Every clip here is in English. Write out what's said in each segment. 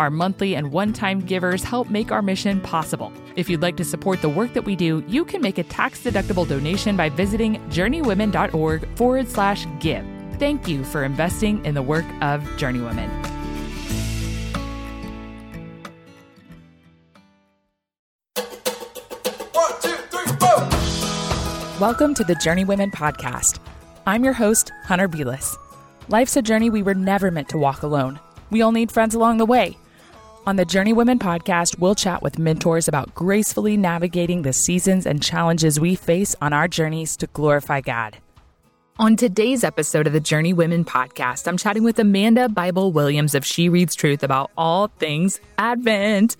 Our monthly and one-time givers help make our mission possible. If you'd like to support the work that we do, you can make a tax-deductible donation by visiting journeywomen.org/give. Thank you for investing in the work of Journey Women. One, two, three, four. Welcome to the Journey Women podcast. I'm your host, Hunter Belis. Life's a journey we were never meant to walk alone. We all need friends along the way. On the Journey Women podcast, we'll chat with mentors about gracefully navigating the seasons and challenges we face on our journeys to glorify God. On today's episode of the Journey Women podcast, I'm chatting with Amanda Bible Williams of She Reads Truth about all things Advent.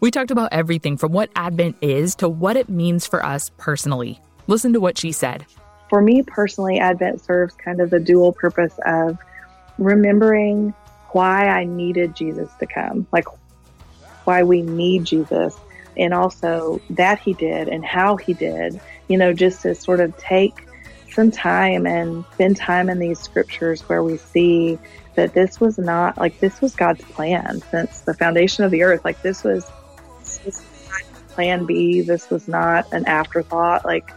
We talked about everything from what Advent is to what it means for us personally. Listen to what she said. For me personally, Advent serves kind of the dual purpose of remembering why I needed Jesus to come, like why we need Jesus, and also that he did and how he did, you know, just to sort of take some time and spend time in these scriptures where we see that this was not like, this was God's plan since the foundation of the earth. Like this was not plan B. This was not an afterthought. Like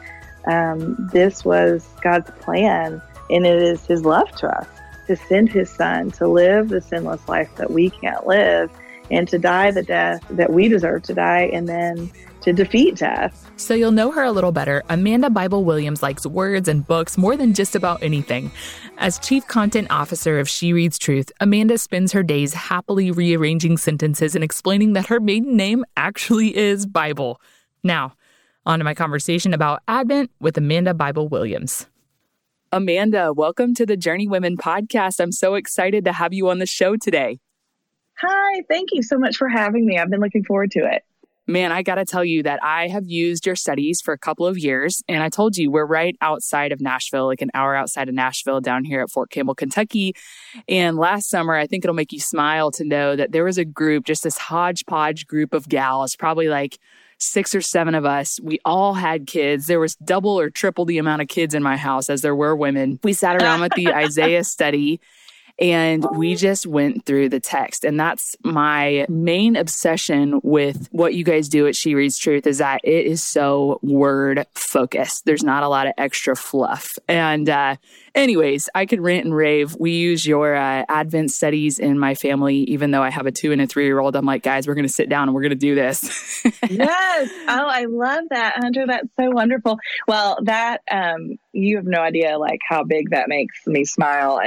this was God's plan, and it is his love to us, to send his son to live the sinless life that we can't live and to die the death that we deserve to die and then to defeat death. So you'll know her a little better. Amanda Bible Williams likes words and books more than just about anything. As chief content officer of She Reads Truth, Amanda spends her days happily rearranging sentences and explaining that her maiden name actually is Bible. Now, on to my conversation about Advent with Amanda Bible Williams. Amanda, welcome to the Journey Women podcast. I'm so excited to have you on the show today. Hi, thank you so much for having me. I've been looking forward to it. Man, I got to tell you that I have used your studies for a couple of years, and I told you we're right outside of Nashville, like an hour outside of Nashville down here at Fort Campbell, Kentucky. And last summer, I think it'll make you smile to know that there was a group, just this hodgepodge group of gals, probably like 6 or 7 of us. We all had kids. There was double or triple the amount of kids in my house as there were women. We sat around with the Isaiah study and we just went through the text. And that's my main obsession with what you guys do at She Reads Truth, is that it is so word focused. There's not a lot of extra fluff. And anyways, I could rant and rave. We use your Advent studies in my family, even though I have a 2- and a 3-year-old. I'm like, guys, we're going to sit down and we're going to do this. Yes. Oh, I love that, Hunter. That's so wonderful. Well, that you have no idea like how big that makes me smile.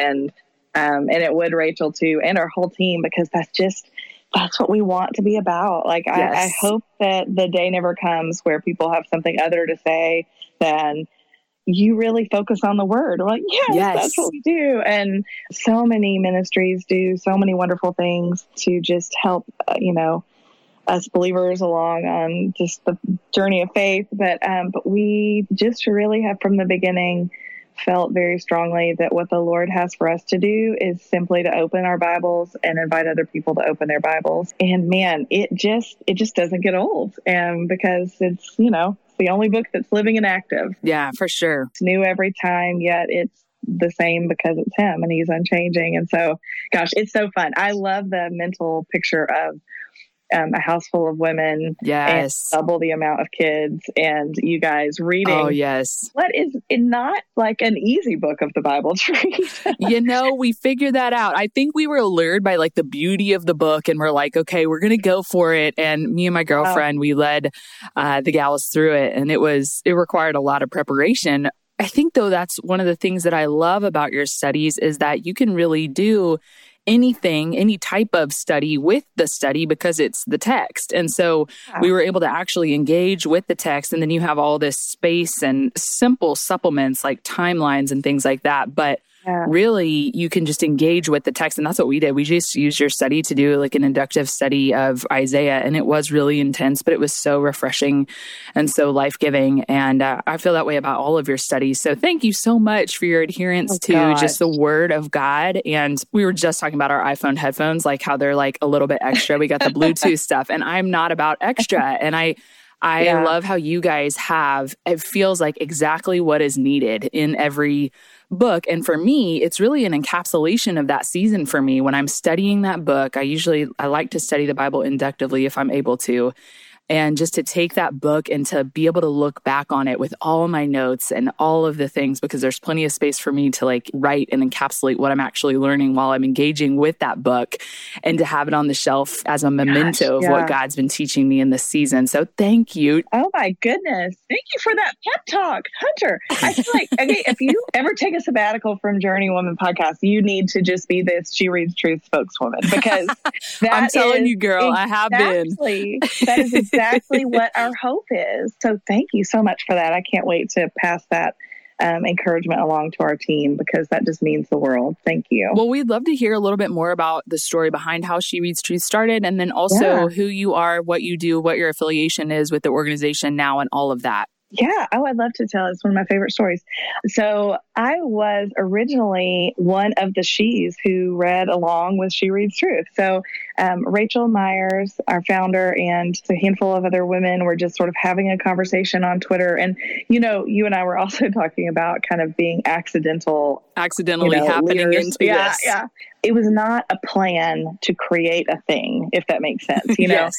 And it would Rachel too, and our whole team, because that's what we want to be about. Like, yes. I hope that the day never comes where people have something other to say than you really focus on the word. Like, yes, that's what we do. And so many ministries do so many wonderful things to just help, us believers along on just the journey of faith. But we just really have from the beginning felt very strongly that what the Lord has for us to do is simply to open our Bibles and invite other people to open their Bibles. And man, it just doesn't get old. And because it's, it's the only book that's living and active. Yeah, for sure. It's new every time, yet it's the same because it's him and he's unchanging. And so, gosh, it's so fun. I love the mental picture of a house full of women, yes, and double the amount of kids, and you guys reading. Oh, yes. What is it, not like an easy book of the Bible to read? We figured that out. I think we were allured by like the beauty of the book, and we're like, okay, we're going to go for it. And me and my girlfriend, we led the gals through it, and it required a lot of preparation. I think though, that's one of the things that I love about your studies is that you can really do anything, any type of study with the study because it's the text. And so we were able to actually engage with the text. And then you have all this space and simple supplements like timelines and things like that. But really you can just engage with the text. And that's what we did. We just used your study to do like an inductive study of Isaiah. And it was really intense, but it was so refreshing and so life-giving. And I feel that way about all of your studies. So thank you so much for your adherence to just the word of God. And we were just talking about our iPhone headphones, like how they're like a little bit extra. We got the Bluetooth stuff, and I'm not about extra. And I love how you guys have, it feels like exactly what is needed in every book. And for me, it's really an encapsulation of that season for me. When I'm studying that book, I like to study the Bible inductively if I'm able to. And just to take that book and to be able to look back on it with all my notes and all of the things, because there's plenty of space for me to like write and encapsulate what I'm actually learning while I'm engaging with that book, and to have it on the shelf as a memento of what God's been teaching me in this season. So thank you. Oh my goodness. Thank you for that pep talk, Hunter. I feel like, okay, if you ever take a sabbatical from Journey Woman podcast, you need to just be this She Reads Truth spokeswoman, because that I'm telling you, girl, I have been. That is exactly what our hope is. So thank you so much for that. I can't wait to pass that encouragement along to our team, because that just means the world. Thank you. Well, we'd love to hear a little bit more about the story behind how She Reads Truth started, and then also who you are, what you do, what your affiliation is with the organization now, and all of that. Yeah. Oh, I'd love to tell. It's one of my favorite stories. So I was originally one of the she's who read along with She Reads Truth. So Rachel Myers, our founder, and a handful of other women were just sort of having a conversation on Twitter. And, you know, you and I were also talking about kind of being accidentally happening leaders. Into this. Yeah. It was not a plan to create a thing, if that makes sense. You know,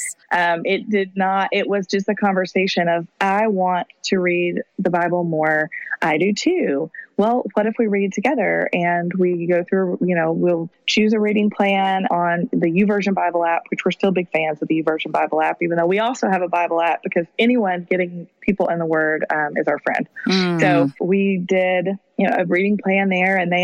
it did not, it was just a conversation of, I want to read the Bible more. I do too. Well, what if we read together and we go through, you know, we'll choose a reading plan on the YouVersion Bible app, which we're still big fans of the YouVersion Bible app, even though we also have a Bible app, because anyone getting people in the Word is our friend. Mm. So we did, you know, a reading plan there, and they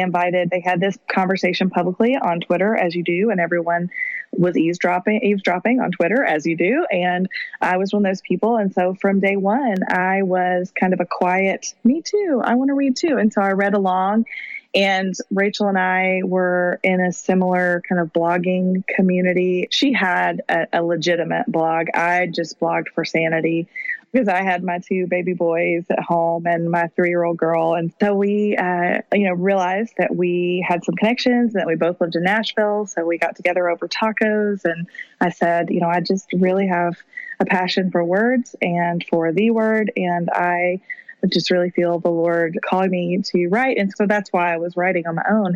had this conversation publicly on Twitter, as you do, and everyone was eavesdropping on Twitter, as you do. And I was one of those people. And so from day one, I was kind of a quiet, me too, I want to read too. And so I read along, and Rachel and I were in a similar kind of blogging community. She had a legitimate blog. I just blogged for sanity, because I had my two baby boys at home and my 3-year-old girl. And so we, realized that we had some connections, that we both lived in Nashville. So we got together over tacos. And I said, you know, I just really have a passion for words and for the Word. And I just really feel the Lord calling me to write. And so that's why I was writing on my own,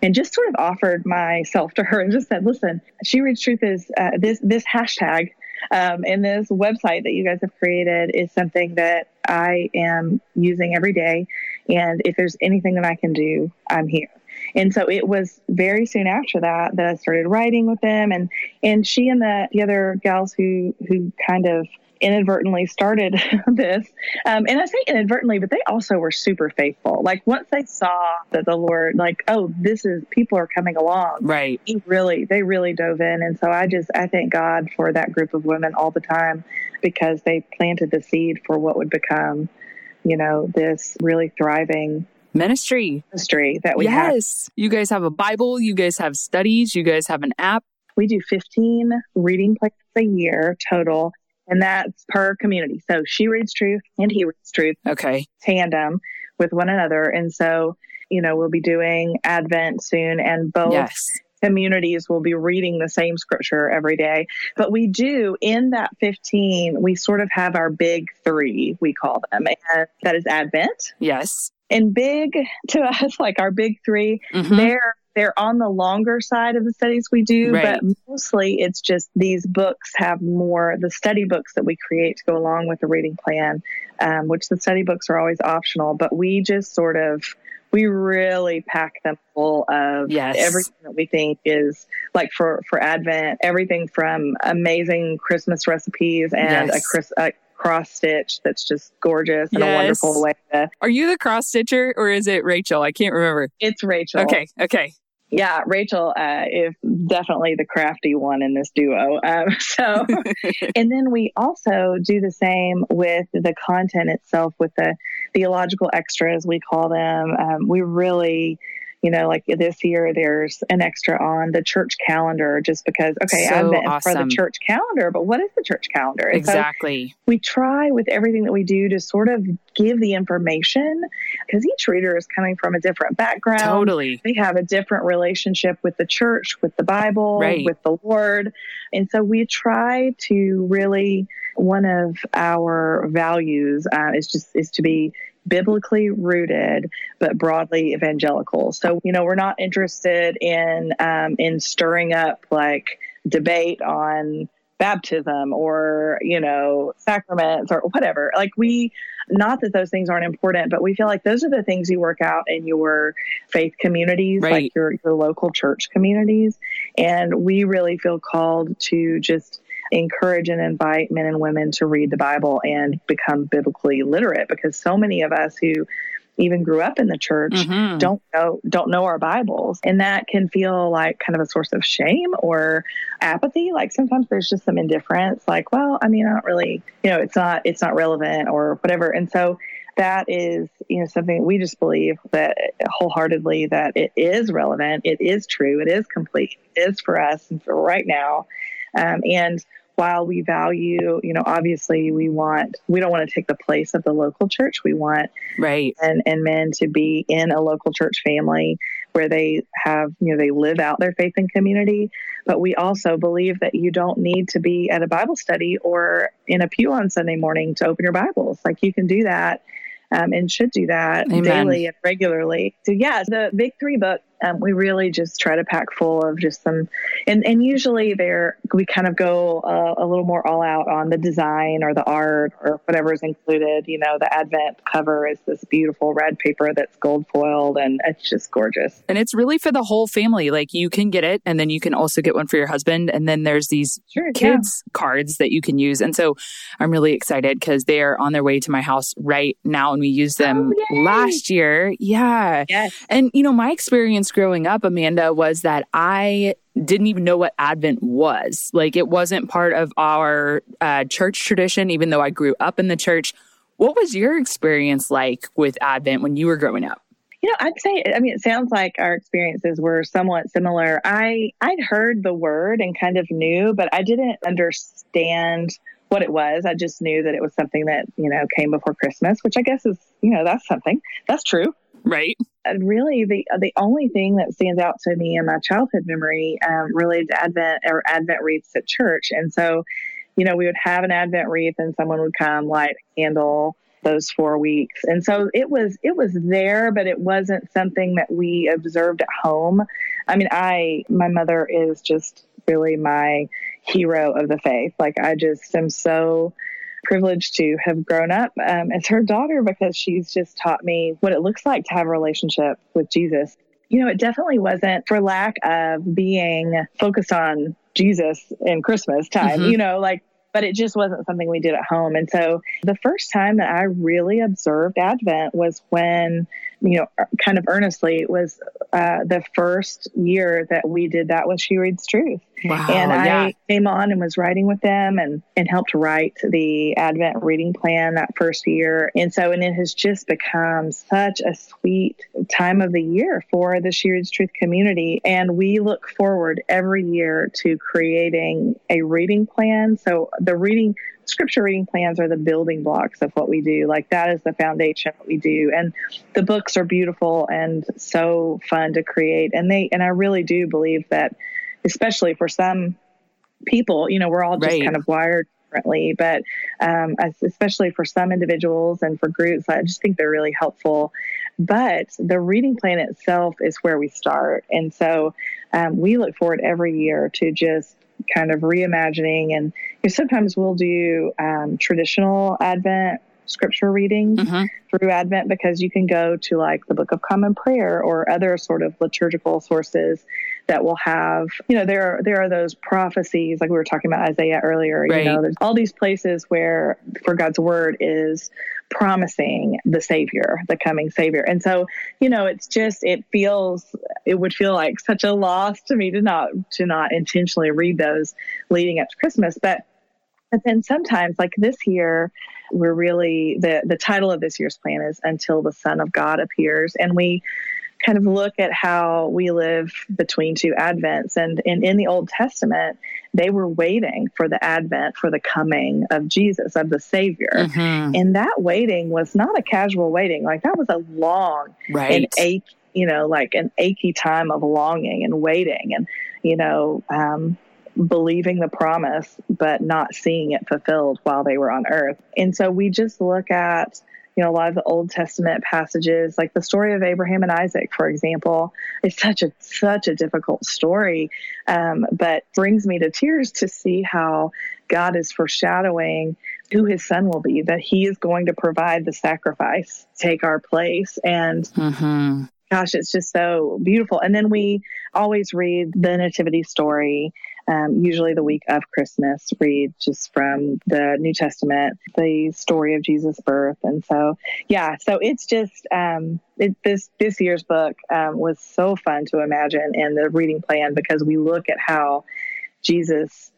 and just sort of offered myself to her and just said, listen, She Reads Truth is this hashtag. And this website that you guys have created is something that I am using every day. And if there's anything that I can do, I'm here. And so it was very soon after that I started writing with them. And she and the other gals who kind of inadvertently started this. And I say inadvertently, but they also were super faithful. Like, once they saw that the Lord, like, oh, people are coming along. Right. They really dove in. And so I thank God for that group of women all the time, because they planted the seed for what would become, you know, this really thriving ministry that we have. Yes. You guys have a Bible. You guys have studies. You guys have an app. We do 15 reading plans a year total. And that's per community. So She Reads Truth and He Reads Truth. Okay. Tandem with one another. And so, you know, we'll be doing Advent soon, and both communities will be reading the same scripture every day. But we do, in that 15, we sort of have our big three, we call them. And that is Advent. Yes. And big to us, like our big three, they're on the longer side of the studies we do, but mostly it's just these books have more, the study books that we create to go along with the reading plan, which the study books are always optional, but we just sort of, we really pack them full of everything that we think is, like, for Advent, everything from amazing Christmas recipes and a cross stitch that's just gorgeous and a wonderful way to... Are you the cross stitcher, or is it Rachel? I can't remember. It's Rachel. Okay. Yeah, Rachel is definitely the crafty one in this duo. And then we also do the same with the content itself, with the theological extras, we call them. We really... You know, like this year, there's an extra on the church calendar just because, okay, so Advent is for the church calendar, but what is the church calendar? And exactly. So we try with everything that we do to sort of give the information because each reader is coming from a different background. Totally. They have a different relationship with the church, with the Bible, right, with the Lord. And so we try to really, one of our values is to be biblically rooted, but broadly evangelical. So, you know, we're not interested in stirring up like debate on baptism or, you know, sacraments or whatever. Like we, not that those things aren't important, but we feel like those are the things you work out in your faith communities, right, like your local church communities. And we really feel called to just encourage and invite men and women to read the Bible and become biblically literate, because so many of us who even grew up in the church mm-hmm. don't know our Bibles. And that can feel like kind of a source of shame or apathy. Like sometimes there's just some indifference, like, well, I mean, I don't really, you know, it's not relevant or whatever. And so that is, you know, something we just believe that wholeheartedly, that it is relevant. It is true. It is complete. It is for us and for right now. And while we value, you know, obviously we don't want to take the place of the local church. We want right and men to be in a local church family where they have, you know, they live out their faith and community. But we also believe that you don't need to be at a Bible study or in a pew on Sunday morning to open your Bibles. Like you can do that and should do that Amen. Daily and regularly. So yeah, the big three books. We really just try to pack full of just some, and usually we kind of go a little more all out on the design or the art or whatever is included. You know, the Advent cover is this beautiful red paper that's gold foiled, and it's just gorgeous. And it's really for the whole family. Like you can get it, and then you can also get one for your husband. And then there's these kids cards that you can use. And so I'm really excited because they are on their way to my house right now, and we used them last year. Yeah. Yes. And you know, my experience growing up, Amanda, was that I didn't even know what Advent was. Like it wasn't part of our church tradition, even though I grew up in the church. What was your experience like with Advent when you were growing up? You know, I'd say, I mean, it sounds like our experiences were somewhat similar. I'd heard the word and kind of knew, but I didn't understand what it was. I just knew that it was something that, you know, came before Christmas, which I guess is, you know, that's something. That's true. Right. And really, the only thing that stands out to me in my childhood memory related to Advent or Advent wreaths at church. And so, you know, we would have an Advent wreath and someone would come light a candle those 4 weeks. And so it was there, but it wasn't something that we observed at home. I mean, my mother is just really my hero of the faith. Like I just am so privileged to have grown up as her daughter, because she's just taught me what it looks like to have a relationship with Jesus. You know, it definitely wasn't for lack of being focused on Jesus in Christmas time, mm-hmm. you know, like, but it just wasn't something we did at home. And so the first time that I really observed Advent was when, you know, kind of earnestly, it was the first year that we did that with She Reads Truth. Wow, and I came on and was writing with them and helped write the Advent reading plan that first year. And so, and it has just become such a sweet time of the year for the She Reads Truth community. And we look forward every year to creating a reading plan. So the scripture reading plans are the building blocks of what we do. Like that is the foundation that we do. And the books are beautiful and so fun to create. And I really do believe that, especially for some people, you know, we're all just right. kind of wired differently, but especially for some individuals and for groups, I just think they're really helpful. But the reading plan itself is where we start. And so we look forward every year to just kind of reimagining. And sometimes we'll do traditional Advent scripture readings mm-hmm. through Advent, because you can go to like the Book of Common Prayer or other sort of liturgical sources that will have, you know, there are those prophecies, like we were talking about Isaiah earlier, right. you know, there's all these places where God's word is promising the Savior, the coming Savior. And so, you know, it's just, it would feel like such a loss to me to not intentionally read those leading up to Christmas. But then sometimes, like this year, we're really, the title of this year's plan is Until the Son of God Appears. And we kind of look at how we live between two Advents. And in the Old Testament, they were waiting for the Advent, for the coming of Jesus, of the Savior. Mm-hmm. And that waiting was not a casual waiting. Like, that was a long and achy time of longing and waiting and, believing the promise, but not seeing it fulfilled while they were on earth. And so we just look at, a lot of the Old Testament passages, like the story of Abraham and Isaac, for example, is such a difficult story, but brings me to tears to see how God is foreshadowing who his son will be, that he is going to provide the sacrifice, take our place. And gosh, it's just so beautiful. And then we always read the Nativity story, usually the week of Christmas, read just from the New Testament, the story of Jesus' birth. And so, so it's just, this year's book was so fun to imagine in the reading plan, because we look at how Jesus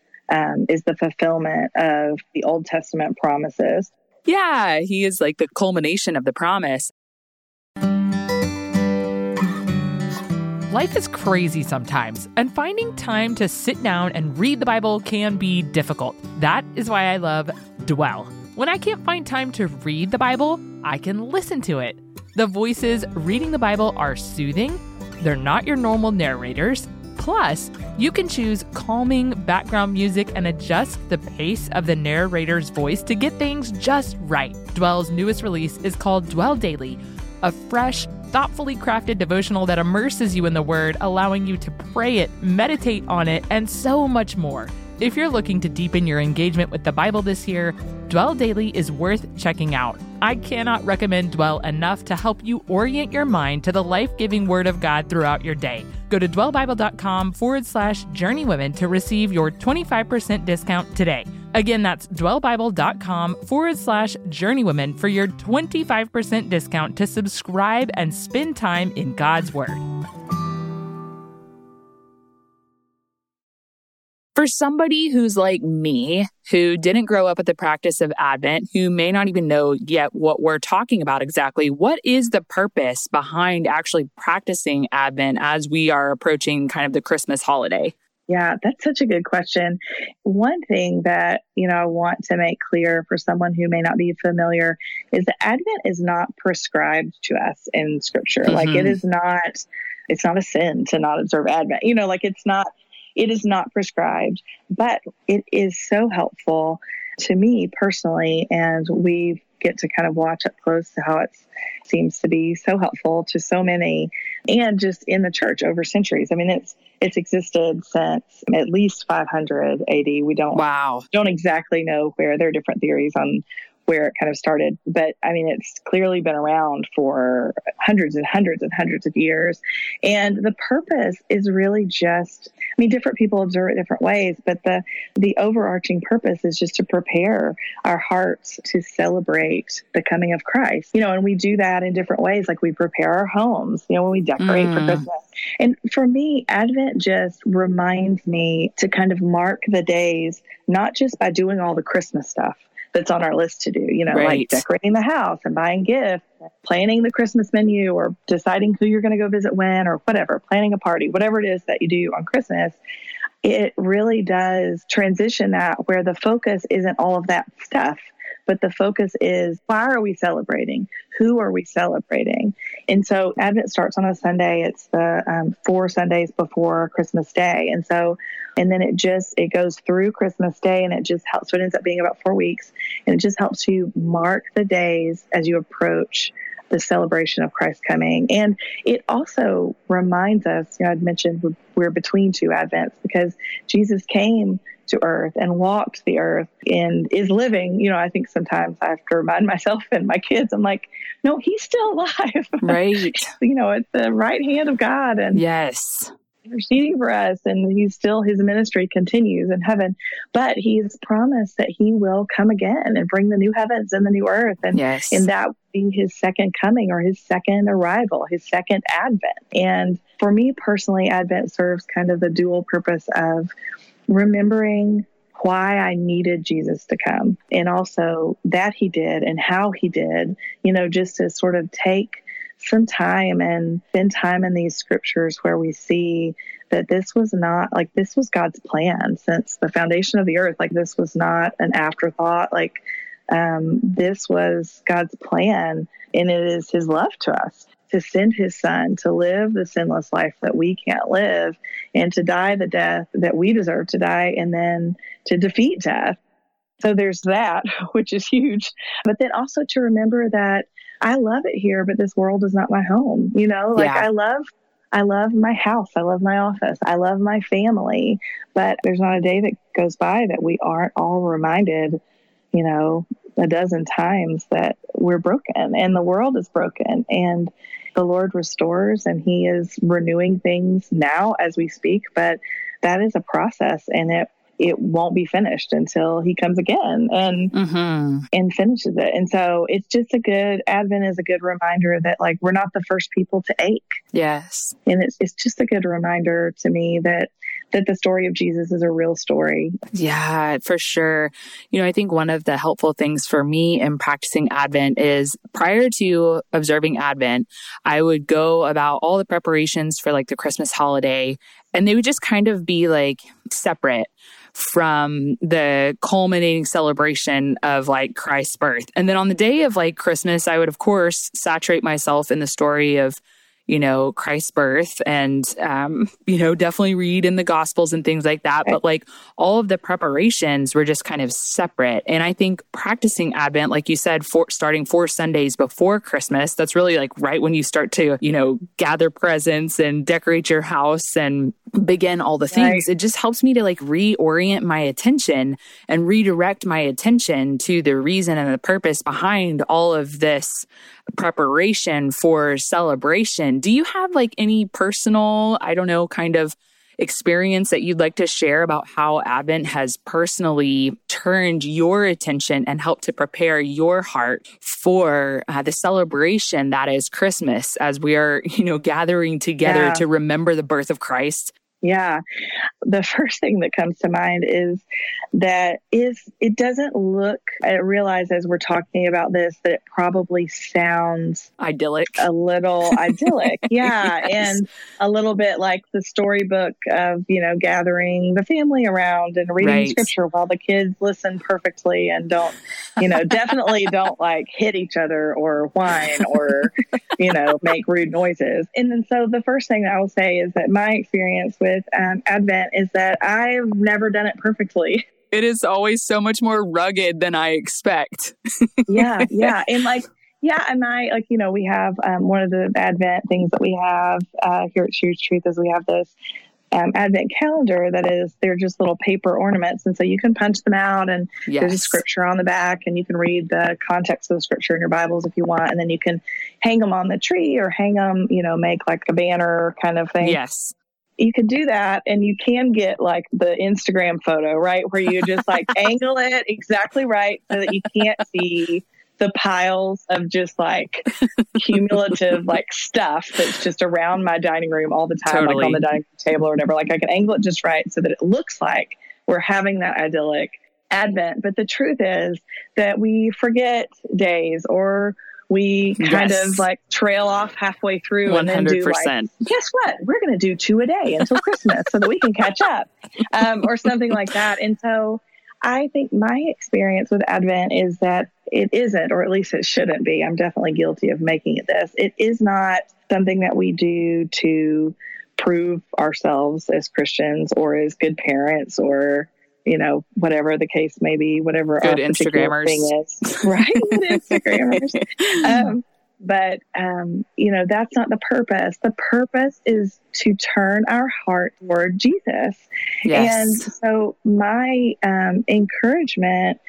is the fulfillment of the Old Testament promises. Yeah, he is like the culmination of the promise. Life is crazy sometimes, and finding time to sit down and read the Bible can be difficult. That is why I love Dwell. When I can't find time to read the Bible, I can listen to it. The voices reading the Bible are soothing. They're not your normal narrators. Plus, you can choose calming background music and adjust the pace of the narrator's voice to get things just right. Dwell's newest release is called Dwell Daily, a fresh, thoughtfully crafted devotional that immerses you in the Word, allowing you to pray it, meditate on it, and so much more. If you're looking to deepen your engagement with the Bible this year, Dwell Daily is worth checking out. I cannot recommend Dwell enough to help you orient your mind to the life-giving Word of God throughout your day. Go to dwellbible.com/journeywomen to receive your 25% discount today. Again, that's dwellbible.com/journeywomen for your 25% discount to subscribe and spend time in God's Word. For somebody who's like me, who didn't grow up with the practice of Advent, who may not even know yet what we're talking about exactly, what is the purpose behind actually practicing Advent as we are approaching kind of the Christmas holiday? Yeah, that's such a good question. One thing that, I want to make clear for someone who may not be familiar is that Advent is not prescribed to us in Scripture. Mm-hmm. Like, it's not a sin to not observe Advent. It is not prescribed, but it is so helpful to me personally. And we get to kind of watch up close to how it seems to be so helpful to so many, and just in the church over centuries. I mean, it's existed since at least 500 AD. We don't exactly know where. There are different theories on where it kind of started, but I mean, it's clearly been around for hundreds and hundreds and hundreds of years. And the purpose is really just, different people observe it different ways, but the overarching purpose is just to prepare our hearts to celebrate the coming of Christ. And we do that in different ways. Like, we prepare our homes, when we decorate for Christmas. And for me, Advent just reminds me to kind of mark the days, not just by doing all the Christmas stuff that's on our list to do, like decorating the house and buying gifts, planning the Christmas menu, or deciding who you're going to go visit when, or whatever, planning a party, whatever it is that you do on Christmas. It really does transition that, where the focus isn't all of that stuff, but the focus is, why are we celebrating? Who are we celebrating? And so Advent starts on a Sunday. It's the 4 Sundays before Christmas Day. And then it goes through Christmas Day, and it just helps. So it ends up being about 4 weeks, and it just helps you mark the days as you approach the celebration of Christ's coming. And it also reminds us, I'd mentioned we're between two Advents, because Jesus came to earth and walked the earth and is living. I think sometimes I have to remind myself and my kids, I'm like, no, he's still alive. Right. At the right hand of God. And yes, interceding for us, and his ministry continues in heaven, but he's promised that he will come again and bring the new heavens and the new earth, and that will be his second coming, or his second arrival, his second Advent. And for me personally, Advent serves kind of the dual purpose of remembering why I needed Jesus to come, and also that he did and how he did, just to sort of take some time and spend time in these scriptures where we see that this was not, like, this was God's plan since the foundation of the earth. Like, this was not an afterthought. Like, this was God's plan, and it is his love to us to send his son to live the sinless life that we can't live and to die the death that we deserve to die and then to defeat death. So there's that, which is huge. But then also to remember that I love it here, but this world is not my home. You know, like, yeah. I love my house. I love my office. I love my family. But there's not a day that goes by that we aren't all reminded, you know, a dozen times that we're broken and the world is broken and the Lord restores and he is renewing things now as we speak. But that is a process, and it won't be finished until he comes again and finishes it. And so it's just Advent is a good reminder that, like, we're not the first people to ache. Yes. And it's just a good reminder to me that the story of Jesus is a real story. Yeah, for sure. You know, I think one of the helpful things for me in practicing Advent is prior to observing Advent, I would go about all the preparations for, like, the Christmas holiday, and they would just kind of be, like, separate from the culminating celebration of, like, Christ's birth. And then on the day of, like, Christmas, I would, of course, saturate myself in the story of, you know, Christ's birth and, you know, definitely read in the Gospels and things like that. But, like, all of the preparations were just kind of separate. And I think practicing Advent, like you said, starting 4 Sundays before Christmas, that's really, like, right when you start to, you know, gather presents and decorate your house and begin all the things. Right. It just helps me to, like, reorient my attention and redirect my attention to the reason and the purpose behind all of this preparation for celebration. Do you have, like, any personal, I don't know, kind of experience that you'd like to share about how Advent has personally turned your attention and helped to prepare your heart for the celebration that is Christmas, as we are, you know, gathering together to remember the birth of Christ? Yeah. The first thing that comes to mind is that it doesn't look, I realize as we're talking about this, that it probably sounds idyllic, a little idyllic. Yeah. Yes. And a little bit like the storybook of, you know, gathering the family around and reading scripture while the kids listen perfectly and don't, you know, definitely don't, like, hit each other or whine or, you know, make rude noises. And then, so the first thing that I will say is that my experience with Advent is that I've never done it perfectly. It is always so much more rugged than I expect. Yeah. Yeah. And, like, yeah. And I, like, you know, we have one of the Advent things that we have here at She Reads Truth is we have this Advent calendar that is, they're just little paper ornaments. And so you can punch them out and there's a scripture on the back and you can read the context of the scripture in your Bibles if you want. And then you can hang them on the tree or hang them, you know, make like a banner kind of thing. Yes. You can do that, and you can get like the Instagram photo, right? Where you just like angle it exactly right so that you can't see the piles of just like cumulative like stuff that's just around my dining room all the time, like on the dining table or whatever. Like I can angle it just right so that it looks like we're having that idyllic Advent. But the truth is that we forget days or we kind of like trail off halfway through 100%. And then do like, guess what? We're going to do 2 a day until Christmas so that we can catch up or something like that. And so I think my experience with Advent is that it isn't, or at least it shouldn't be. I'm definitely guilty of making it this. It is not something that we do to prove ourselves as Christians or as good parents or, you know, whatever the case may be, whatever good our particular thing is, right? Good Instagrammers. But you know, that's not the purpose. The purpose is to turn our heart toward Jesus. Yes. And so my encouragement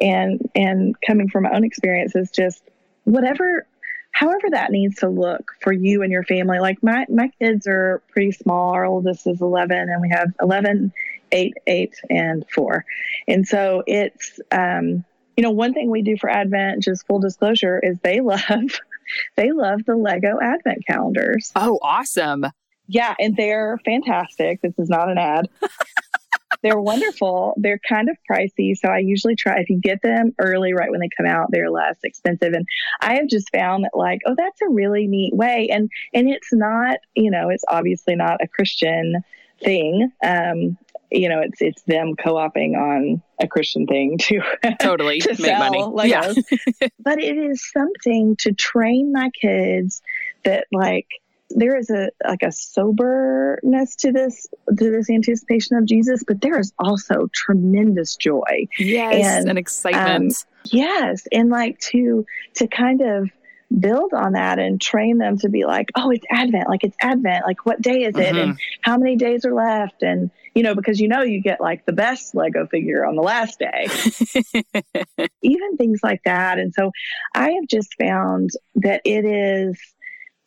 and coming from my own experience is just whatever, however that needs to look for you and your family. Like my kids are pretty small. Our oldest is 11 and we have 11 8, 4. And so it's, you know, one thing we do for Advent, just full disclosure, is they love the Lego Advent calendars. Oh, awesome. Yeah. And they're fantastic. This is not an ad. They're wonderful. They're kind of pricey. So I usually try, if you get them early, right when they come out, they're less expensive. And I have just found that, like, oh, that's a really neat way. And it's not, you know, it's obviously not a Christian thing. You know, it's them co-opting on a Christian thing to totally to make money. Legos. Yeah. But it is something to train my kids that, like, there is a soberness to this anticipation of Jesus, but there is also tremendous joy. Yes, and excitement. Yes. And like to kind of build on that and train them to be like, oh, it's Advent. Like, what day is it? And how many days are left? And, you know, because, you know, you get like the best Lego figure on the last day, even things like that. And so I have just found that it is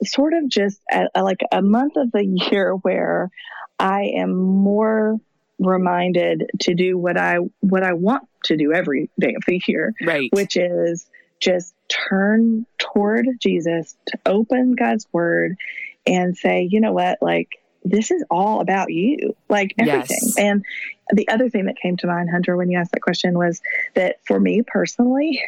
sort of just a month of the year where I am more reminded to do what I want to do every day of the year, right? Which is just turn toward Jesus, to open God's word and say, you know what, like, this is all about you, like everything. Yes. And the other thing that came to mind, Hunter, when you asked that question was that for me personally,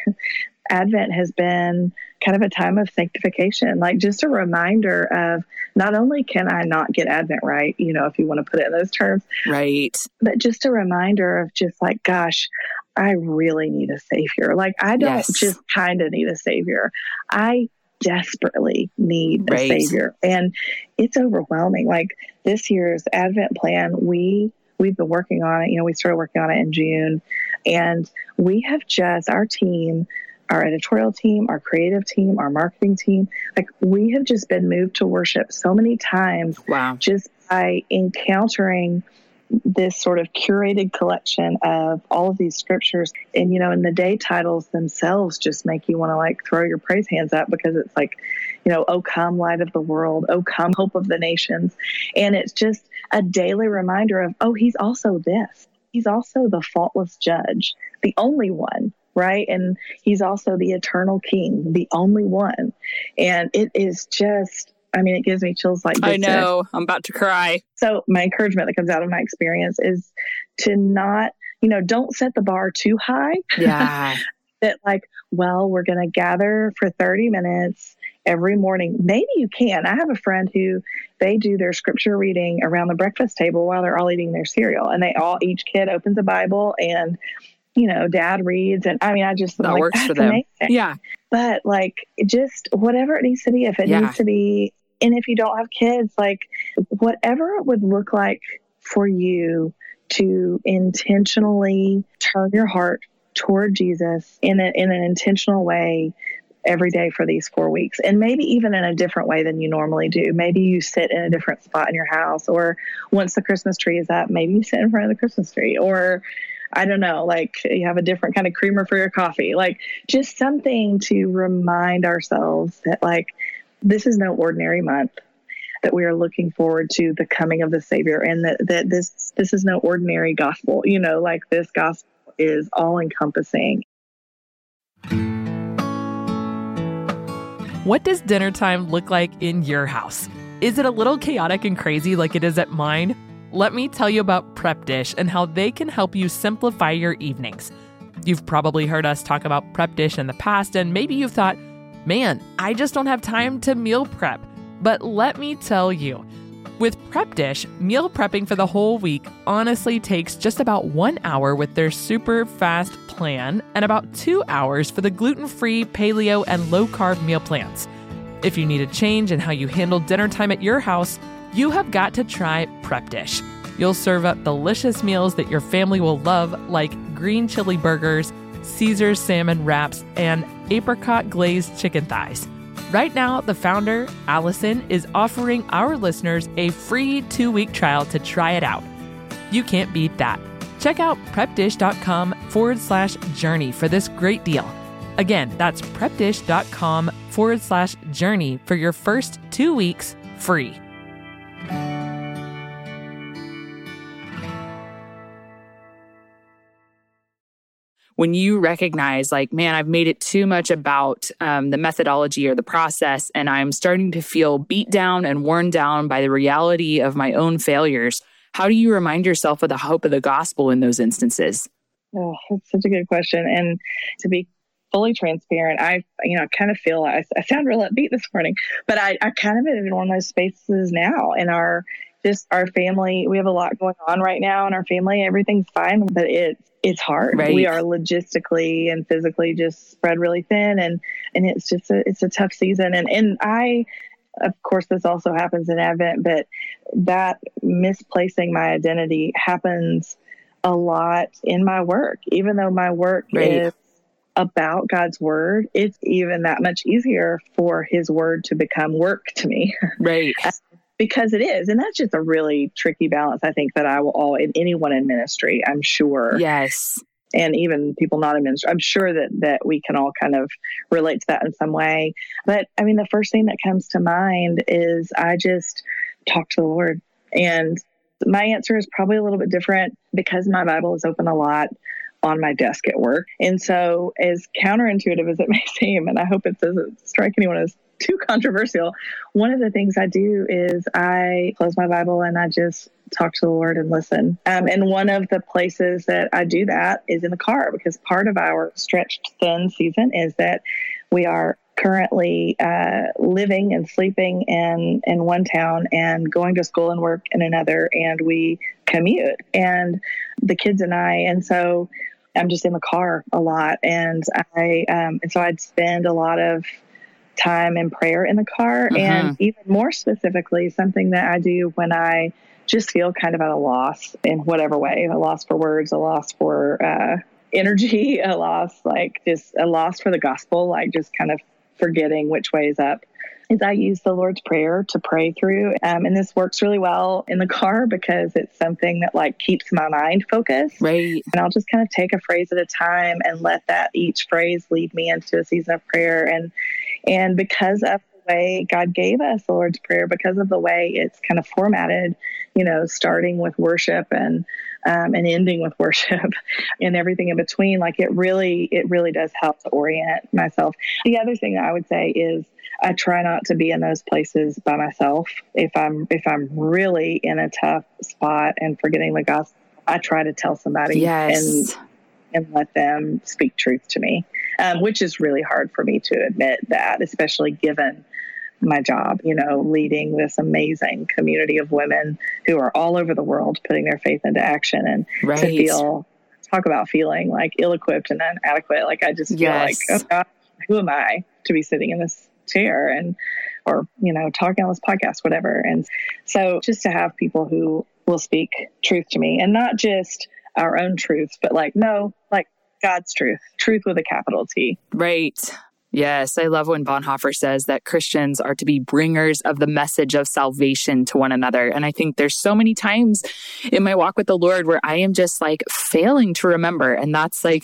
Advent has been kind of a time of sanctification, like just a reminder of not only can I not get Advent right, you know, if you want to put it in those terms, right? But just a reminder of just like, gosh, I really need a savior. Like, I don't just kind of need a savior. I desperately need a savior. And it's overwhelming. Like this year's Advent plan, we've been working on it. You know, we started working on it in June, and we have just, our team, our editorial team, our creative team, our marketing team, like we have just been moved to worship so many times just by encountering this sort of curated collection of all of these scriptures. And, you know, and the day titles themselves just make you want to like throw your praise hands up, because it's like, you know, O come light of the world, O come hope of the nations. And it's just a daily reminder of, oh, he's also this. He's also the faultless judge, the only one, right? And he's also the eternal king, the only one. And it is just, I mean, it gives me chills like this. I know. I'm about to cry. So my encouragement that comes out of my experience is to not, you know, don't set the bar too high. Yeah. That like, well, we're going to gather for 30 minutes every morning. Maybe you can. I have a friend who they do their scripture reading around the breakfast table while they're all eating their cereal. And they all, each kid opens a Bible and, you know, dad reads. And I mean, I just, that like, works for them. Amazing. Yeah. But like, just whatever it needs to be, if it needs to be. And if you don't have kids, like whatever it would look like for you to intentionally turn your heart toward Jesus in an intentional way every day for these 4 weeks. And maybe even in a different way than you normally do. Maybe you sit in a different spot in your house, or once the Christmas tree is up, maybe you sit in front of the Christmas tree, or I don't know, like you have a different kind of creamer for your coffee, like just something to remind ourselves that like, this is no ordinary month, that we are looking forward to the coming of the Savior, and that this is no ordinary gospel, you know, like this gospel is all encompassing. What does dinner time look like in your house? Is it a little chaotic and crazy like it is at mine? Let me tell you about Prep Dish and how they can help you simplify your evenings. You've probably heard us talk about Prep Dish in the past, and maybe you've thought, man, I just don't have time to meal prep. But let me tell you, with Prep Dish, meal prepping for the whole week honestly takes just about 1 hour with their super fast plan, and about 2 hours for the gluten-free, paleo, and low-carb meal plans. If you need a change in how you handle dinner time at your house, you have got to try Prep Dish. You'll serve up delicious meals that your family will love, like green chili burgers, Caesar salmon wraps, and apricot glazed chicken thighs. Right now, the founder, Allison, is offering our listeners a free 2-week trial to try it out. You can't beat that. Check out prepdish.com/journey for this great deal. Again, that's prepdish.com/journey for your first 2 weeks free. When you recognize like, man, I've made it too much about the methodology or the process, and I'm starting to feel beat down and worn down by the reality of my own failures, How do you remind yourself of the hope of the gospel in those instances? Oh, that's such a good question. And to be fully transparent, I kind of feel I sound real upbeat this morning, but I kind of am in one of those spaces now in our family. We have a lot going on right now in our family. Everything's fine, but it's hard. Right. We are logistically and physically just spread really thin, and it's just it's a tough season. And I, of course, this also happens in Advent, but that misplacing my identity happens a lot in my work. Even though my work is about God's word, it's even that much easier for his word to become work to me. Right. Because it is. And that's just a really tricky balance, I think, that I will all, in anyone in ministry, I'm sure. Yes. And even people not in ministry, I'm sure that we can all kind of relate to that in some way. But I mean, the first thing that comes to mind is I just talk to the Lord. And my answer is probably a little bit different because my Bible is open a lot on my desk at work. And so, as counterintuitive as it may seem, and I hope it doesn't strike anyone as too controversial, one of the things I do is I close my Bible and I just talk to the Lord and listen. And one of the places that I do that is in the car, because part of our stretched thin season is that we are currently living and sleeping in one town and going to school and work in another, and we commute, and the kids and I, and so I'm just in the car a lot, and so I'd spend a lot of time in prayer in the car. Uh-huh. And even more specifically, something that I do when I just feel kind of at a loss in whatever way, a loss for words, a loss for energy, a loss, just a loss for the gospel, just kind of forgetting which way is up, is I use the Lord's Prayer to pray through. And this works really well in the car because it's something that keeps my mind focused. Right. And I'll just kind of take a phrase at a time and let each phrase lead me into a season of prayer. And because of the way God gave us the Lord's Prayer, because of the way it's kind of formatted, starting with worship and ending with worship and everything in between, it really does help to orient myself. The other thing that I would say is I try not to be in those places by myself. If I'm really in a tough spot and forgetting the gospel, I try to tell somebody. Yes. and let them speak truth to me, which is really hard for me to admit that, especially given my job, leading this amazing community of women who are all over the world putting their faith into action. And right. to talk about feeling ill-equipped and inadequate. I just feel oh God, who am I to be sitting in this chair or talking on this podcast, whatever. And so just to have people who will speak truth to me, and not just our own truths, but God's truth with a capital T. Right. Yes. I love when Bonhoeffer says that Christians are to be bringers of the message of salvation to one another. And I think there's so many times in my walk with the Lord where I am just failing to remember. And that's the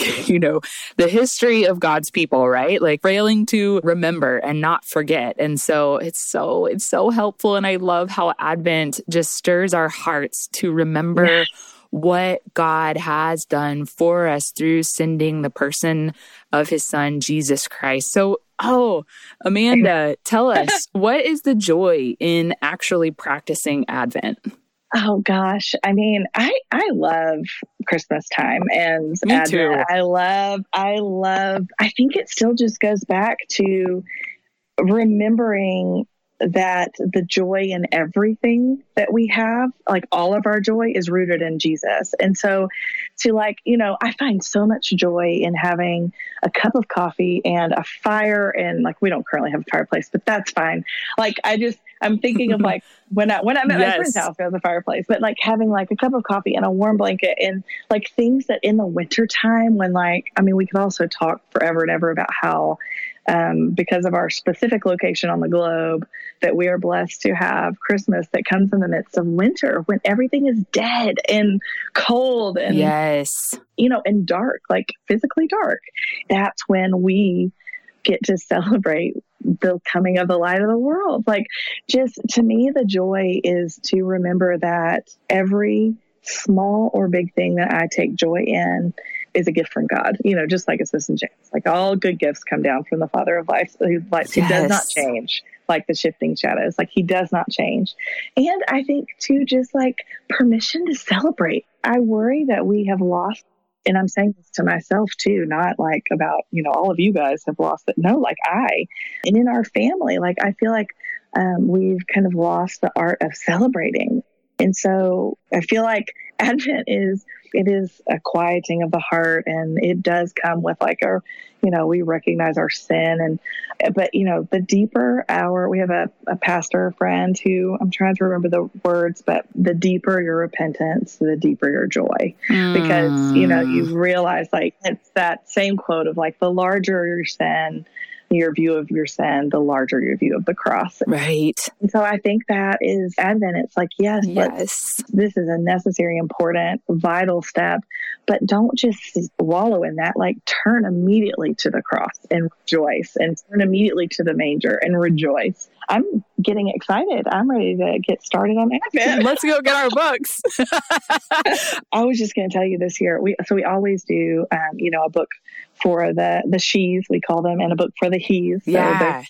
history of God's people, right? Failing to remember and not forget. And so it's so helpful. And I love how Advent just stirs our hearts to remember what God has done for us through sending the person of his son, Jesus Christ. So, Amanda, tell us, what is the joy in actually practicing Advent? Oh gosh. I mean, I love Christmas time and Advent. Me too. I think it still just goes back to remembering that the joy in everything that we have, all of our joy is rooted in Jesus. And so I find so much joy in having a cup of coffee and a fire, and we don't currently have a fireplace, but that's fine. I'm thinking of when I'm at my friend's house, there's a fireplace, but having a cup of coffee and a warm blanket and things that in the winter time when we could also talk forever and ever about how, because of our specific location on the globe, that we are blessed to have Christmas that comes in the midst of winter when everything is dead and cold and, and dark, physically dark. That's when we get to celebrate the coming of the light of the world. Just to me, the joy is to remember that every small or big thing that I take joy in is a gift from God, just like it says in James, all good gifts come down from the Father of lights, who does not change. like the shifting shadows. Like, he does not change. And I think too, just like permission to celebrate. I worry that we have lost, and I'm saying this to myself too, not like about, you know, all of you guys have lost it. No, like and in our family, like I feel like we've kind of lost the art of celebrating. And so I feel like Advent is a quieting of the heart, and it does come with like our, you know, we recognize our sin, and, but you know, the deeper we have a pastor friend who, I'm trying to remember the words, but the deeper your repentance, the deeper your joy, because, you know, you realize like it's that same quote of like, the larger your sin, your view of your sin, the larger your view of the cross. Right. And so I think that is Advent. It's like, yes. This is a necessary, important, vital step, but don't just wallow in that. Like, turn immediately to the cross and rejoice, and turn immediately to the manger and rejoice. I'm getting excited. I'm ready to get started on Advent. Let's go get our books. I was just going to tell you this year. We always do, you know, a book for the she's, we call them, and a book for the he's. Yeah. So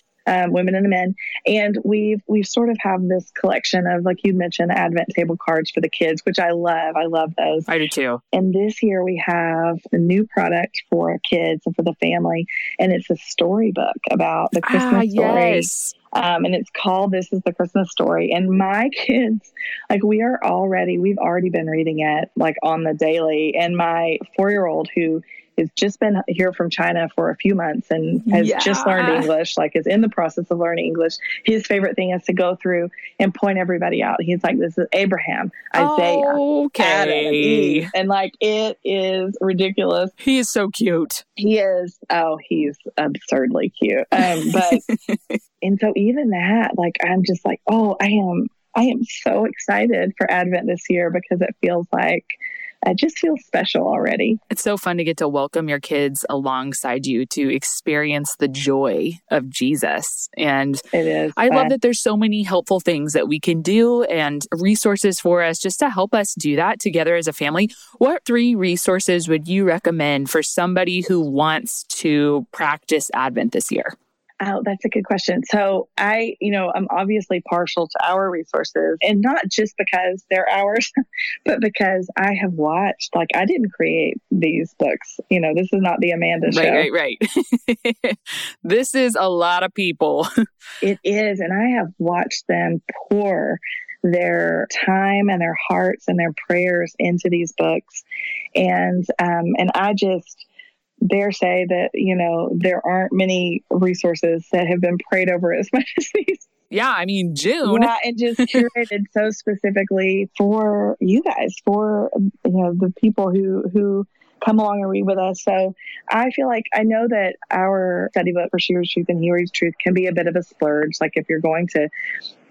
women and the men. And we've sort of have this collection of, like you mentioned, Advent table cards for the kids, which I love. I love those. I do too. And this year we have a new product for kids and for the family. And it's a storybook about the Christmas story. Yes. And it's called This is the Christmas Story. And my kids, like we've already been reading it like on the daily. And my 4-year-old, who has just been here from China for a few months and has just learned English, like is in the process of learning English. His favorite thing is to go through and point everybody out. He's like, this is Abraham, Isaiah, Adam, and Eve. And like, it is ridiculous. He is so cute. He is. Oh, he's absurdly cute. But, and so even that, like, I'm just like, oh, I am so excited for Advent this year, because it feels like, it just feels special already. It's so fun to get to welcome your kids alongside you to experience the joy of Jesus. And it is. I love that there's so many helpful things that we can do and resources for us just to help us do that together as a family. What 3 resources would you recommend for somebody who wants to practice Advent this year? Oh, that's a good question. So I'm obviously partial to our resources, and not just because they're ours, but because I have watched, like I didn't create these books. You know, this is not the Amanda show. Right. This is a lot of people. It is. And I have watched them pour their time and their hearts and their prayers into these books. And I just dare say that, you know, there aren't many resources that have been prayed over as much as these. Yeah, I mean, June. Yeah, and just curated so specifically for you guys, for, you know, the people who come along and read with us. So I feel like, I know that our study book for She Reads Truth and He Reads Truth can be a bit of a splurge. Like if you're going to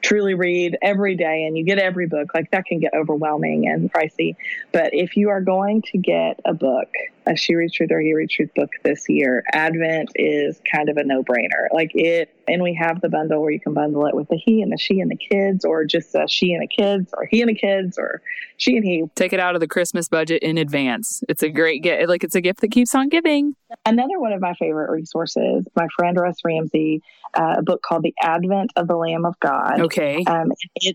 truly read every day and you get every book, like that can get overwhelming and pricey. But if you are going to get a book, a She Reads Truth or He Reads Truth book this year, Advent is kind of a no-brainer. Like it, and we have the bundle where you can bundle it with the he and the she and the kids, or just a she and the kids, or he and the kids, or she and he. Take it out of the Christmas budget in advance. It's a great gift. Like it's a gift that keeps on giving. Another one of my favorite resources, my friend Russ Ramsey, a book called The Advent of the Lamb of God. Okay.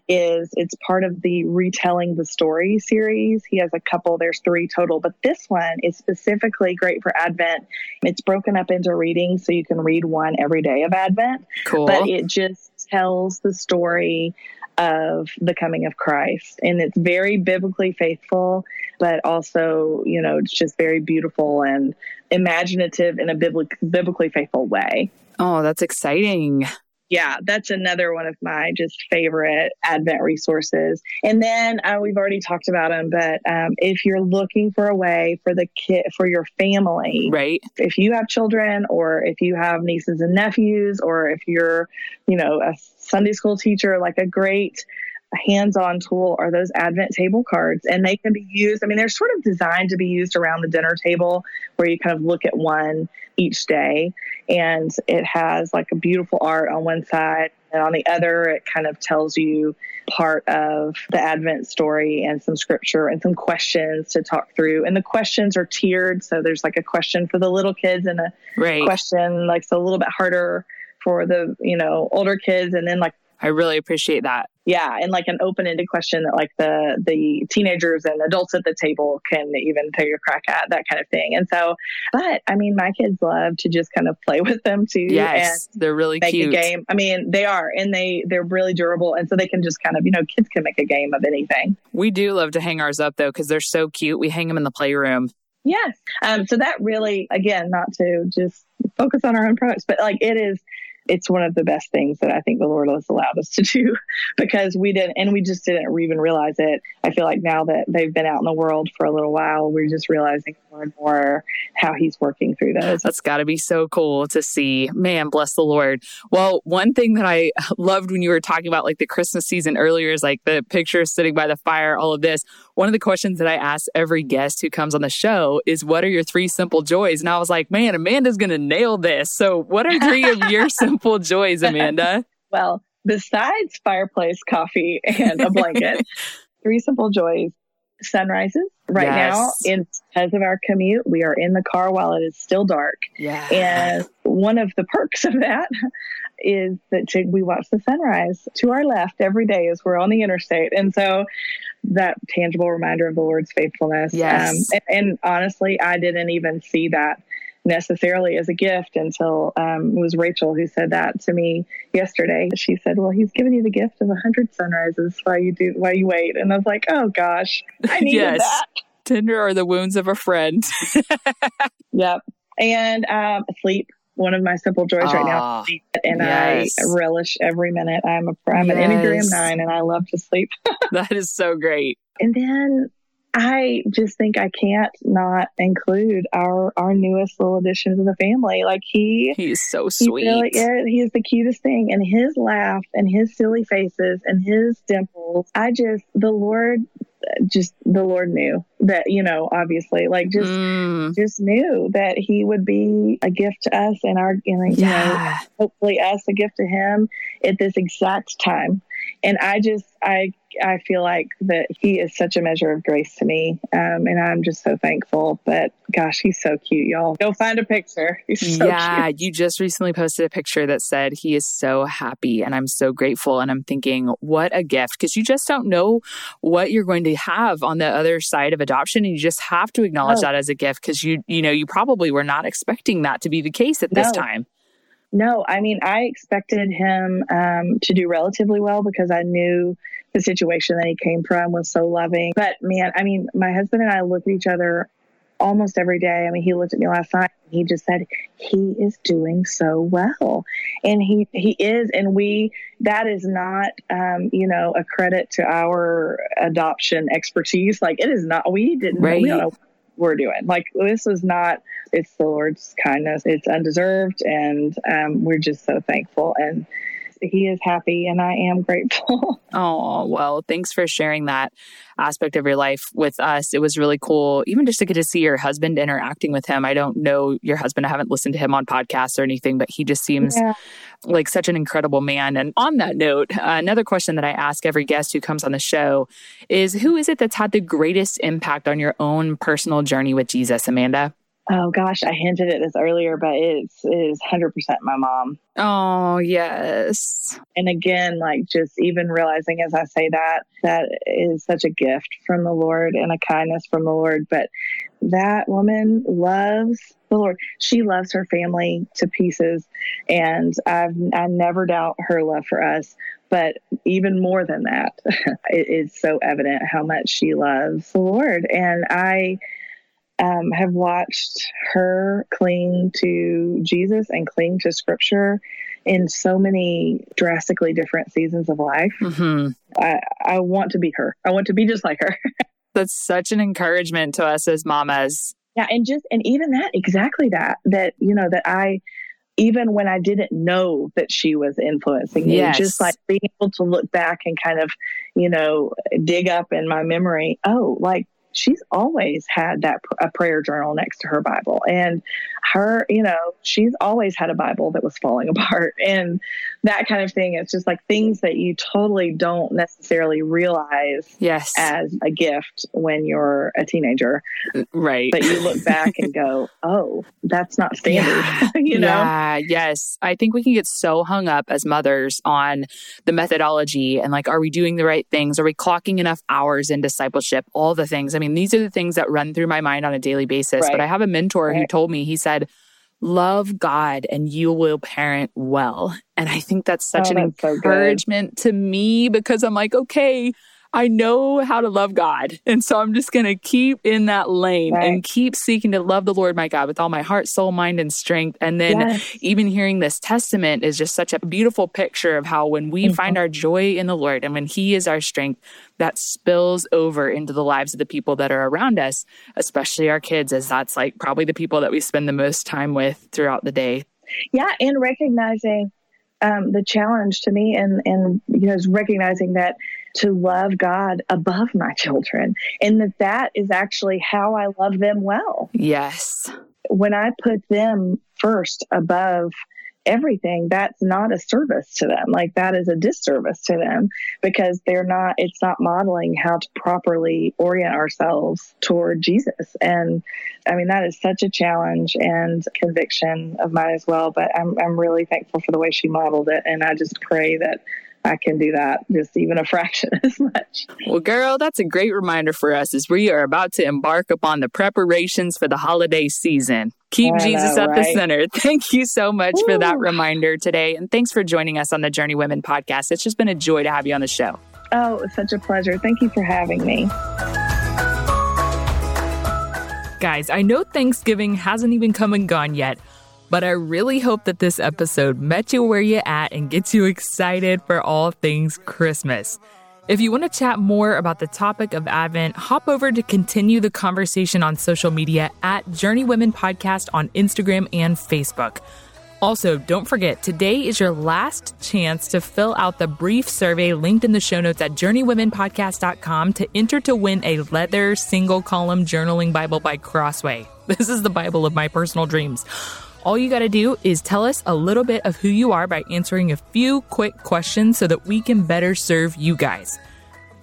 It's part of the Retelling the Story series. He has a couple, there's 3 total, but this one is specifically great for Advent. It's broken up into readings, so you can read one every day of Advent. Cool. But it just tells the story of the coming of Christ. And it's very biblically faithful, but also, you know, it's just very beautiful and imaginative in a biblically faithful way. Oh, that's exciting. Yeah, that's another one of my just favorite Advent resources. And then we've already talked about them, but if you're looking for a way for the kid, for your family, right? If you have children, or if you have nieces and nephews, or if you're, you know, a Sunday school teacher, like a great hands-on tool are those Advent table cards, and they can be used. I mean, they're sort of designed to be used around the dinner table, where you kind of look at one each day, and it has like a beautiful art on one side, and on the other, it kind of tells you part of the Advent story and some scripture and some questions to talk through. And the questions are tiered, so there's like a question for the little kids and a question like, so a little bit harder for the, you know, older kids. And then like, I really appreciate that. Yeah. And like an open-ended question that like the teenagers and adults at the table can even take a crack at, that kind of thing. And so, but I mean, my kids love to just kind of play with them too. Yes. And they're really cute. Make a game. I mean, they are, and they're really durable. And so they can just kind of, you know, kids can make a game of anything. We do love to hang ours up though, because they're so cute. We hang them in the playroom. Yes. So that really, again, not to just focus on our own products, but like it's one of the best things that I think the Lord has allowed us to do, because we just didn't even realize it. I feel like now that they've been out in the world for a little while, we're just realizing more and more how he's working through those. That's got to be so cool to see. Man, bless the Lord. Well, one thing that I loved when you were talking about like the Christmas season earlier is like the picture sitting by the fire, all of this. One of the questions that I ask every guest who comes on the show is, what are your three simple joys? And I was like, man, Amanda's going to nail this. So what are three of your simple joys, Amanda? Well, besides fireplace, coffee, and a blanket, three simple joys. Sunrises. Right now, because of our commute, we are in the car while it is still dark. Yeah. And one of the perks of that is that we watch the sunrise to our left every day as we're on the interstate. And so that tangible reminder of the Lord's faithfulness. Yes. And honestly, I didn't even see that necessarily as a gift until it was Rachel who said that to me yesterday. She said, well, he's given you the gift of 100 sunrises while you wait. And I was like, oh gosh, I needed that. Tender are the wounds of a friend. Yep. And sleep. One of my simple joys right now is sleep, and I relish every minute. I'm an Enneagram 9, and I love to sleep. That is so great. And then I just think I can't not include our newest little addition to the family. Like he's so sweet. He is the cutest thing, and his laugh and his silly faces and his dimples. The Lord knew that, you know, obviously, like just knew that he would be a gift to us and you know, hopefully us a gift to him at this exact time. And I feel like that he is such a measure of grace to me. And I'm just so thankful, but gosh, he's so cute, y'all. Go find a picture. He's so cute. You just recently posted a picture that said he is so happy, and I'm so grateful. And I'm thinking, what a gift, because you just don't know what you're going to have on the other side of adoption. And you just have to acknowledge that as a gift, because you probably were not expecting that to be the case at this time. No, I mean, I expected him to do relatively well, because I knew the situation that he came from was so loving. But man, I mean, my husband and I look at each other almost every day. I mean, he looked at me last night and he just said, he is doing so well. And he is. And that is not, you know, a credit to our adoption expertise. Like it is not, we didn't know. We don't know we're doing. Like this was not, it's the Lord's kindness. It's undeserved. And we're just so thankful. And he is happy, and I am grateful. Oh, well, thanks for sharing that aspect of your life with us. It was really cool, even just to get to see your husband interacting with him. I don't know your husband. I haven't listened to him on podcasts or anything, but he just seems like such an incredible man. And on that note, another question that I ask every guest who comes on the show is, who is it that's had the greatest impact on your own personal journey with Jesus, Amanda? Oh gosh, I hinted at this earlier, but it is 100% my mom. Oh, yes. And again, like just even realizing as I say that is such a gift from the Lord and a kindness from the Lord. But that woman loves the Lord. She loves her family to pieces. And I never doubt her love for us. But even more than that, it is so evident how much she loves the Lord. And I have watched her cling to Jesus and cling to Scripture in so many drastically different seasons of life. Mm-hmm. I want to be her. I want to be just like her. That's such an encouragement to us as mamas. Yeah. And even that, exactly that, you know, that even when I didn't know that she was influencing me, just like being able to look back and kind of, you know, dig up in my memory. Oh, like, she's always had a prayer journal next to her Bible, and her, you know, she's always had a Bible that was falling apart. And that kind of thing. It's just like things that you totally don't necessarily realize as a gift when you're a teenager. Right. But you look back and go, oh, that's not standard, you know? Yeah, yes. I think we can get so hung up as mothers on the methodology and like, are we doing the right things? Are we clocking enough hours in discipleship? All the things. I mean, these are the things that run through my mind on a daily basis. Right. But I have a mentor who told me, he said, love God and you will parent well. And I think that's such an encouragement to me, because I'm like, okay, I know how to love God. And so I'm just going to keep in that lane and keep seeking to love the Lord my God with all my heart, soul, mind, and strength. And then even hearing this testament is just such a beautiful picture of how when we find our joy in the Lord and when He is our strength, that spills over into the lives of the people that are around us, especially our kids, as that's like probably the people that we spend the most time with throughout the day. Yeah. And recognizing the challenge to me and you know, is recognizing that to love God above my children and that is actually how I love them well. Yes. When I put them first above everything, that's not a service to them. Like that is a disservice to them because they're not, it's not modeling how to properly orient ourselves toward Jesus. And I mean, that is such a challenge and conviction of mine as well, but I'm really thankful for the way she modeled it. And I just pray that I can do that just even a fraction as much. Well, girl, that's a great reminder for us as we are about to embark upon the preparations for the holiday season. Keep Jesus at the center. Thank you so much for that reminder today. And thanks for joining us on the Journey Women podcast. It's just been a joy to have you on the show. Oh, it's such a pleasure. Thank you for having me. Guys, I know Thanksgiving hasn't even come and gone yet, but I really hope that this episode met you where you're at and gets you excited for all things Christmas. If you want to chat more about the topic of Advent, hop over to continue the conversation on social media at Journey Women Podcast on Instagram and Facebook. Also, don't forget, today is your last chance to fill out the brief survey linked in the show notes at journeywomenpodcast.com to enter to win a leather single-column journaling Bible by Crossway. This is the Bible of my personal dreams. All you got to do is tell us a little bit of who you are by answering a few quick questions so that we can better serve you guys.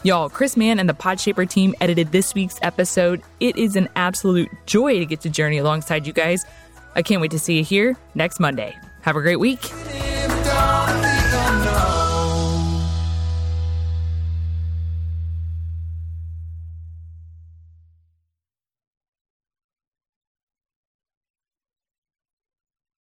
Y'all, Chris Mann and the Podshaper team edited this week's episode. It is an absolute joy to get to journey alongside you guys. I can't wait to see you here next Monday. Have a great week.